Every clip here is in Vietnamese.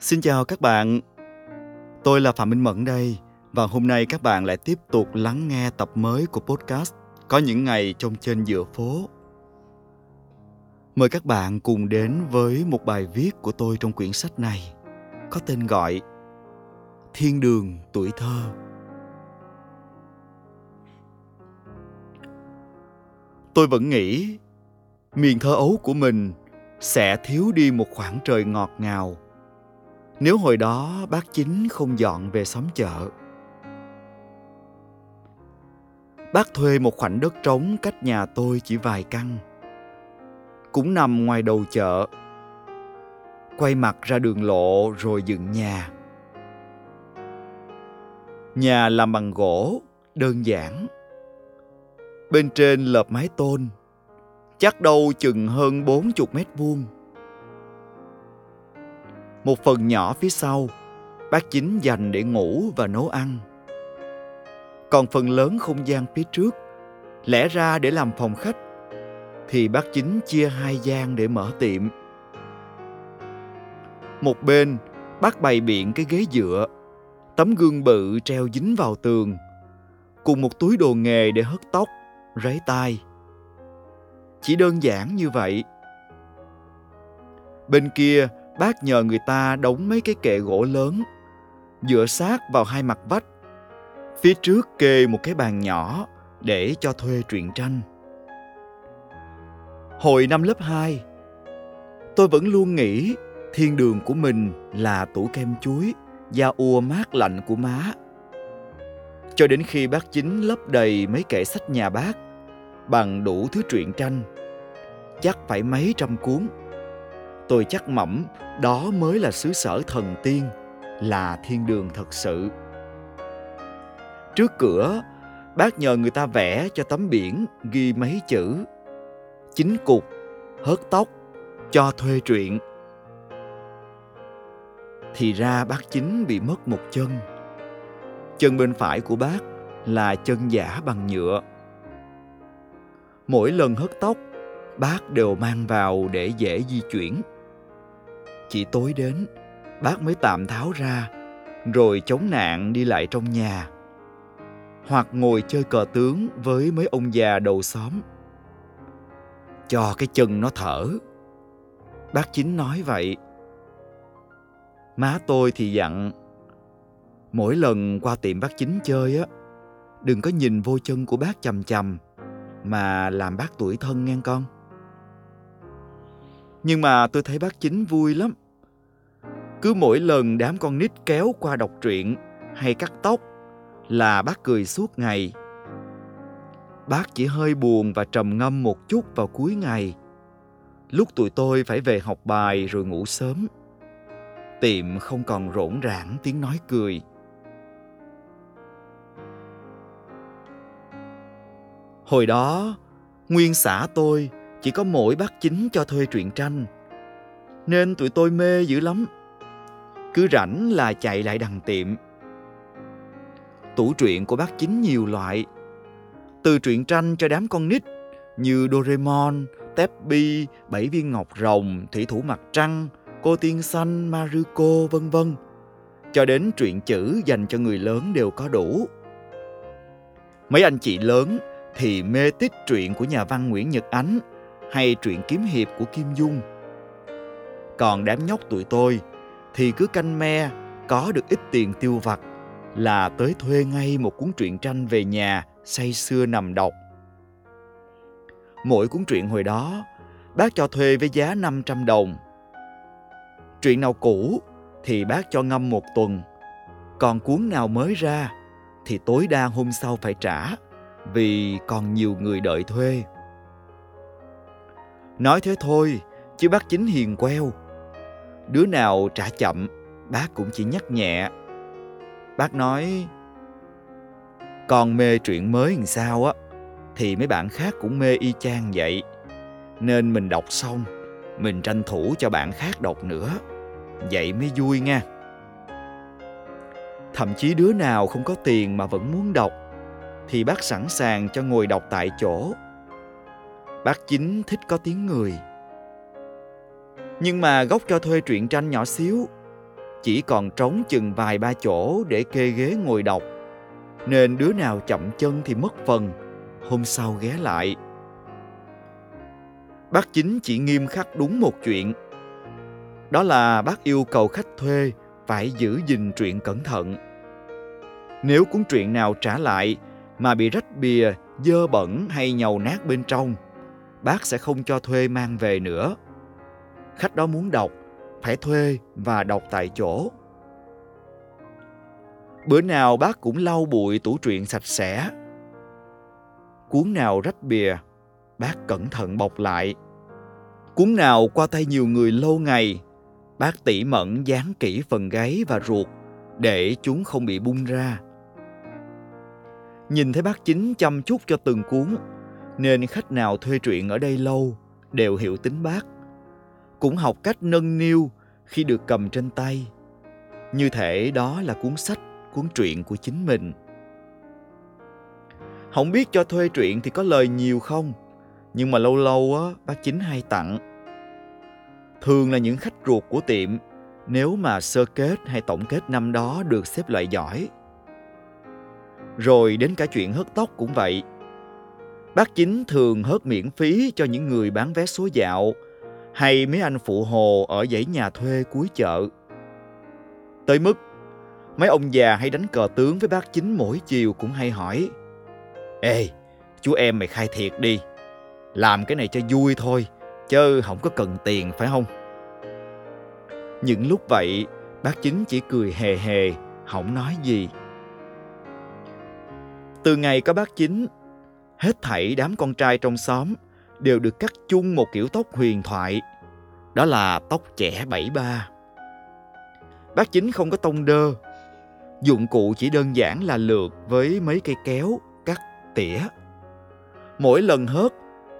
Xin chào các bạn, tôi là Phạm Minh Mẫn đây, và hôm nay các bạn lại tiếp tục lắng nghe tập mới của podcast Có những ngày trong trên giữa phố. Mời các bạn cùng đến với một bài viết của tôi trong quyển sách này, có tên gọi Thiên đường tuổi thơ. Tôi vẫn nghĩ miền thơ ấu của mình sẽ thiếu đi một khoảng trời ngọt ngào nếu hồi đó bác Chính không dọn về xóm chợ. Bác thuê một khoảnh đất trống cách nhà tôi chỉ vài căn, cũng nằm ngoài đầu chợ, quay mặt ra đường lộ rồi dựng nhà. Nhà làm bằng gỗ, đơn giản. Bên trên lợp mái tôn, chắc đâu chừng hơn 40 mét vuông. Một phần nhỏ phía sau, bác Chính dành để ngủ và nấu ăn. Còn phần lớn không gian phía trước, lẽ ra để làm phòng khách, thì bác Chính chia hai gian để mở tiệm. Một bên, bác bày biện cái ghế dựa, tấm gương bự treo dính vào tường, cùng một túi đồ nghề để hớt tóc, ráy tai. Chỉ đơn giản như vậy. Bên kia, bác nhờ người ta đóng mấy cái kệ gỗ lớn, dựa sát vào hai mặt vách. Phía trước kê một cái bàn nhỏ để cho thuê truyện tranh. Hồi năm lớp 2, tôi vẫn luôn nghĩ thiên đường của mình là tủ kem chuối, da ua mát lạnh của má. Cho đến khi bác Chính lấp đầy mấy kệ sách nhà bác bằng đủ thứ truyện tranh, chắc phải mấy trăm cuốn. Tôi chắc mẩm đó mới là xứ sở thần tiên, là thiên đường thật sự. Trước cửa, bác nhờ người ta vẽ cho tấm biển ghi mấy chữ: Chính cục, hớt tóc, cho thuê truyện. Thì ra bác Chính bị mất một chân. Chân bên phải của bác là chân giả bằng nhựa. Mỗi lần hớt tóc, bác đều mang vào để dễ di chuyển. Chỉ tối đến, bác mới tạm tháo ra, rồi chống nạn đi lại trong nhà, hoặc ngồi chơi cờ tướng với mấy ông già đầu xóm. Cho cái chân nó thở, bác Chính nói vậy. Má tôi thì dặn, mỗi lần qua tiệm bác Chính chơi á, đừng có nhìn vô chân của bác chằm chằm, mà làm bác tủi thân nghe con. Nhưng mà tôi thấy bác Chính vui lắm. Cứ mỗi lần đám con nít kéo qua đọc truyện hay cắt tóc là bác cười suốt ngày. Bác chỉ hơi buồn và trầm ngâm một chút vào cuối ngày, lúc tụi tôi phải về học bài rồi ngủ sớm. Tiệm không còn rộn ràng tiếng nói cười. Hồi đó, nguyên xã tôi chỉ có mỗi bác Chính cho thuê truyện tranh, nên tụi tôi mê dữ lắm. Cứ rảnh là chạy lại đằng tiệm. Tủ truyện của bác Chính nhiều loại, từ truyện tranh cho đám con nít như Đô Rê Môn, Tép Bi, Bảy Viên Ngọc Rồng, Thủy Thủ Mặt Trăng, Cô Tiên Xanh, Maruko, v.v. cho đến truyện chữ dành cho người lớn đều có đủ. Mấy anh chị lớn thì mê tít truyện của nhà văn Nguyễn Nhật Ánh hay truyện kiếm hiệp của Kim Dung. Còn đám nhóc tụi tôi thì cứ canh me có được ít tiền tiêu vặt là tới thuê ngay một cuốn truyện tranh về nhà say sưa nằm đọc. Mỗi cuốn truyện hồi đó bác cho thuê với giá 500 đồng. Truyện nào cũ thì bác cho ngâm một tuần, còn cuốn nào mới ra thì tối đa hôm sau phải trả, vì còn nhiều người đợi thuê. Nói thế thôi, chứ bác Chính hiền queo. Đứa nào trả chậm, bác cũng chỉ nhắc nhẹ. Bác nói, còn mê truyện mới làm sao á, thì mấy bạn khác cũng mê y chang vậy, nên mình đọc xong, mình tranh thủ cho bạn khác đọc nữa, vậy mới vui nha. Thậm chí đứa nào không có tiền mà vẫn muốn đọc thì bác sẵn sàng cho ngồi đọc tại chỗ. Bác Chính thích có tiếng người. Nhưng mà góc cho thuê truyện tranh nhỏ xíu, chỉ còn trống chừng vài ba chỗ để kê ghế ngồi đọc, nên đứa nào chậm chân thì mất phần, hôm sau ghé lại. Bác Chính chỉ nghiêm khắc đúng một chuyện, đó là bác yêu cầu khách thuê phải giữ gìn truyện cẩn thận. Nếu cuốn truyện nào trả lại mà bị rách bìa, dơ bẩn hay nhàu nát bên trong, bác sẽ không cho thuê mang về nữa. Khách đó muốn đọc, phải thuê và đọc tại chỗ. Bữa nào bác cũng lau bụi tủ truyện sạch sẽ. Cuốn nào rách bìa, bác cẩn thận bọc lại. Cuốn nào qua tay nhiều người lâu ngày, bác tỉ mẩn dán kỹ phần gáy và ruột để chúng không bị bung ra. Nhìn thấy bác Chính chăm chút cho từng cuốn, nên khách nào thuê truyện ở đây lâu đều hiểu tính bác, cũng học cách nâng niu khi được cầm trên tay, như thể đó là cuốn sách, cuốn truyện của chính mình. Không biết cho thuê truyện thì có lời nhiều không, nhưng mà lâu lâu á, bác Chính hay tặng. Thường là những khách ruột của tiệm, nếu mà sơ kết hay tổng kết năm đó được xếp loại giỏi. Rồi đến cả chuyện hớt tóc cũng vậy. Bác Chính thường hớt miễn phí cho những người bán vé số dạo hay mấy anh phụ hồ ở dãy nhà thuê cuối chợ. Tới mức mấy ông già hay đánh cờ tướng với bác Chính mỗi chiều cũng hay hỏi: "Ê, chú em mày khai thiệt đi, làm cái này cho vui thôi, chứ không có cần tiền phải không?" Những lúc vậy, bác Chính chỉ cười hề hề, không nói gì. Từ ngày có bác Chính, hết thảy đám con trai trong xóm đều được cắt chung một kiểu tóc huyền thoại, đó là tóc trẻ 73. Bác Chính không có tông đơ, dụng cụ chỉ đơn giản là lược với mấy cây kéo, cắt, tỉa. Mỗi lần hớt,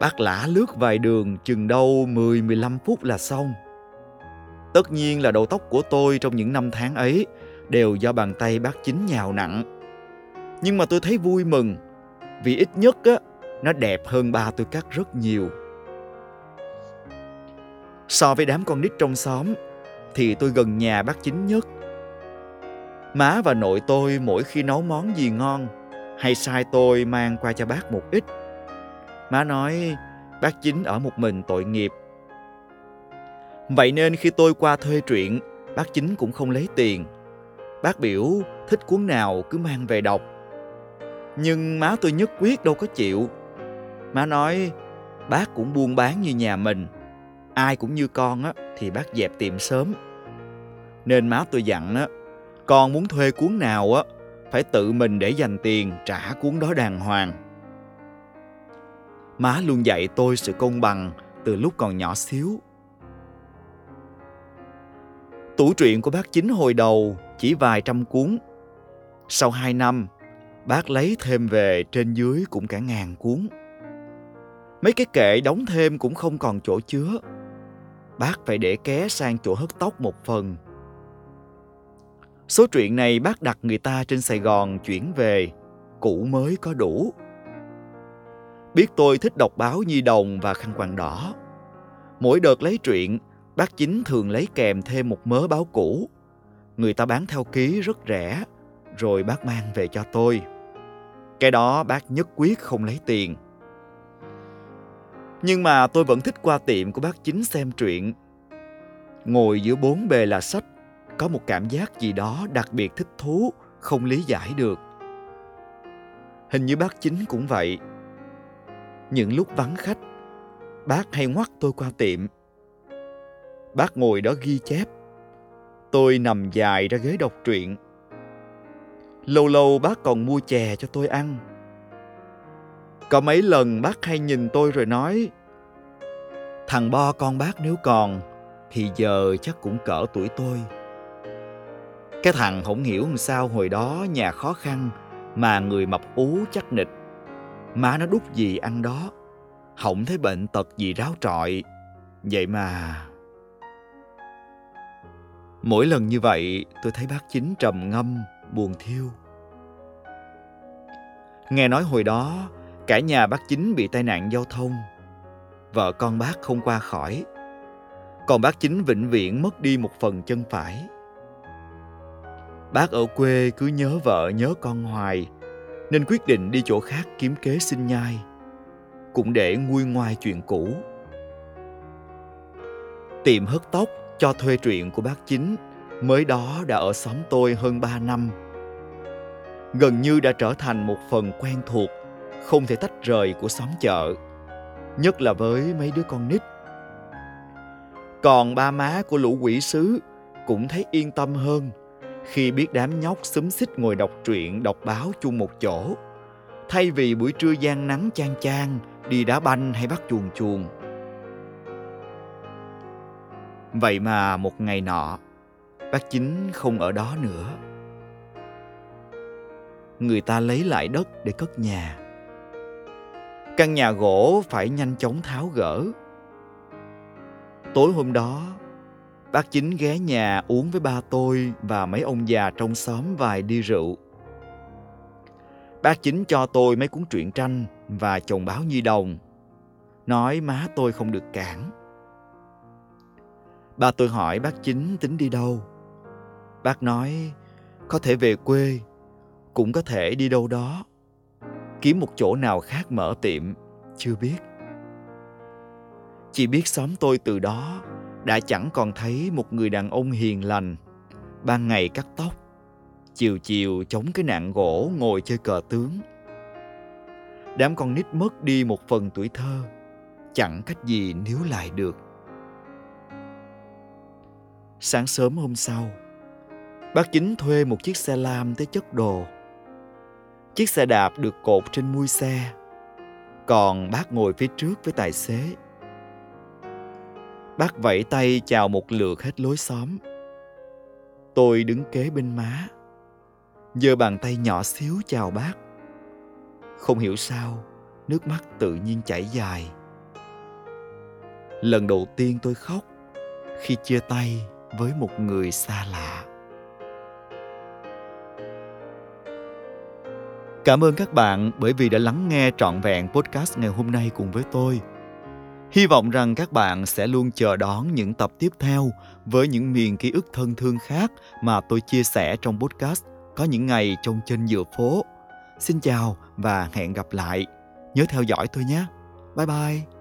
bác lả lướt vài đường chừng đâu 10-15 phút là xong. Tất nhiên là đầu tóc của tôi trong những năm tháng ấy đều do bàn tay bác Chính nhào nặng. Nhưng mà tôi thấy vui mừng, vì ít nhất á, nó đẹp hơn ba tôi cắt rất nhiều. So với đám con nít trong xóm thì tôi gần nhà bác Chính nhất. Má và nội tôi mỗi khi nấu món gì ngon hay sai tôi mang qua cho bác một ít. Má nói bác Chính ở một mình tội nghiệp. Vậy nên khi tôi qua thuê truyện, bác Chính cũng không lấy tiền. Bác biểu thích cuốn nào cứ mang về đọc. Nhưng má tôi nhất quyết đâu có chịu. Má nói bác cũng buôn bán như nhà mình, ai cũng như con á, thì bác dẹp tiệm sớm. Nên má tôi dặn á, con muốn thuê cuốn nào á, phải tự mình để dành tiền trả cuốn đó đàng hoàng. Má luôn dạy tôi sự công bằng từ lúc còn nhỏ xíu. Tủ truyện của bác Chính hồi đầu chỉ vài trăm cuốn. Sau 2 năm, bác lấy thêm về trên dưới cũng cả 1000 cuốn. Mấy cái kệ đóng thêm cũng không còn chỗ chứa. Bác phải để ké sang chỗ hớt tóc một phần. Số truyện này bác đặt người ta trên Sài Gòn chuyển về, cũ mới có đủ. Biết tôi thích đọc báo Nhi Đồng và Khăn Quàng Đỏ, mỗi đợt lấy truyện, bác Chính thường lấy kèm thêm một mớ báo cũ. Người ta bán theo ký rất rẻ, rồi bác mang về cho tôi. Cái đó bác nhất quyết không lấy tiền. Nhưng mà tôi vẫn thích qua tiệm của bác Chính xem truyện. Ngồi giữa 4 bề là sách, có một cảm giác gì đó đặc biệt thích thú, không lý giải được. Hình như bác Chính cũng vậy. Những lúc vắng khách, bác hay ngoắt tôi qua tiệm. Bác ngồi đó ghi chép, tôi nằm dài ra ghế đọc truyện. Lâu lâu bác còn mua chè cho tôi ăn. Có mấy lần bác hay nhìn tôi rồi nói: "Thằng Bo con bác nếu còn thì giờ chắc cũng cỡ tuổi tôi." Cái thằng không hiểu làm sao hồi đó nhà khó khăn mà người mập ú chắc nịch, má nó đút gì ăn đó, không thấy bệnh tật gì ráo trọi. Vậy mà mỗi lần như vậy, tôi thấy bác Chính trầm ngâm, buồn thiêu. Nghe nói hồi đó, cả nhà bác Chính bị tai nạn giao thông. Vợ con bác không qua khỏi. Còn bác Chính vĩnh viễn mất đi một phần chân phải. Bác ở quê cứ nhớ vợ nhớ con hoài, nên quyết định đi chỗ khác kiếm kế sinh nhai, cũng để nguôi ngoai chuyện cũ. Tiệm hớt tóc cho thuê truyện của bác Chính mới đó đã ở xóm tôi hơn 3 năm. Gần như đã trở thành một phần quen thuộc, không thể tách rời của xóm chợ, nhất là với mấy đứa con nít. Còn ba má của lũ quỷ sứ cũng thấy yên tâm hơn khi biết đám nhóc xúm xít ngồi đọc truyện, đọc báo chung một chỗ, thay vì buổi trưa gian nắng chang chang đi đá banh hay bắt chuồn chuồn. Vậy mà một ngày nọ, bác Chính không ở đó nữa. Người ta lấy lại đất để cất nhà. Căn nhà gỗ phải nhanh chóng tháo gỡ. Tối hôm đó, bác Chính ghé nhà uống với ba tôi và mấy ông già trong xóm vài đi rượu. Bác Chính cho tôi mấy cuốn truyện tranh và chồng báo Nhi Đồng, nói má tôi không được cản. Ba tôi hỏi bác Chính tính đi đâu. Bác nói có thể về quê, cũng có thể đi đâu đó, kiếm một chỗ nào khác mở tiệm, chưa biết. Chỉ biết xóm tôi từ đó đã chẳng còn thấy một người đàn ông hiền lành, ban ngày cắt tóc, chiều chiều chống cái nạn gỗ ngồi chơi cờ tướng. Đám con nít mất đi một phần tuổi thơ, chẳng cách gì níu lại được. Sáng sớm hôm sau, bác Chính thuê một chiếc xe lam tới chất đồ. Chiếc xe đạp được cột trên mui xe, còn bác ngồi phía trước với tài xế. Bác vẫy tay chào một lượt hết lối xóm. Tôi đứng kế bên má, giơ bàn tay nhỏ xíu chào bác. Không hiểu sao, nước mắt tự nhiên chảy dài. Lần đầu tiên tôi khóc khi chia tay với một người xa lạ. Cảm ơn các bạn bởi vì đã lắng nghe trọn vẹn podcast ngày hôm nay cùng với tôi. Hy vọng rằng các bạn sẽ luôn chờ đón những tập tiếp theo với những miền ký ức thân thương khác mà tôi chia sẻ trong podcast Có những ngày trong trên giữa phố. Xin chào và hẹn gặp lại. Nhớ theo dõi tôi nhé. Bye bye.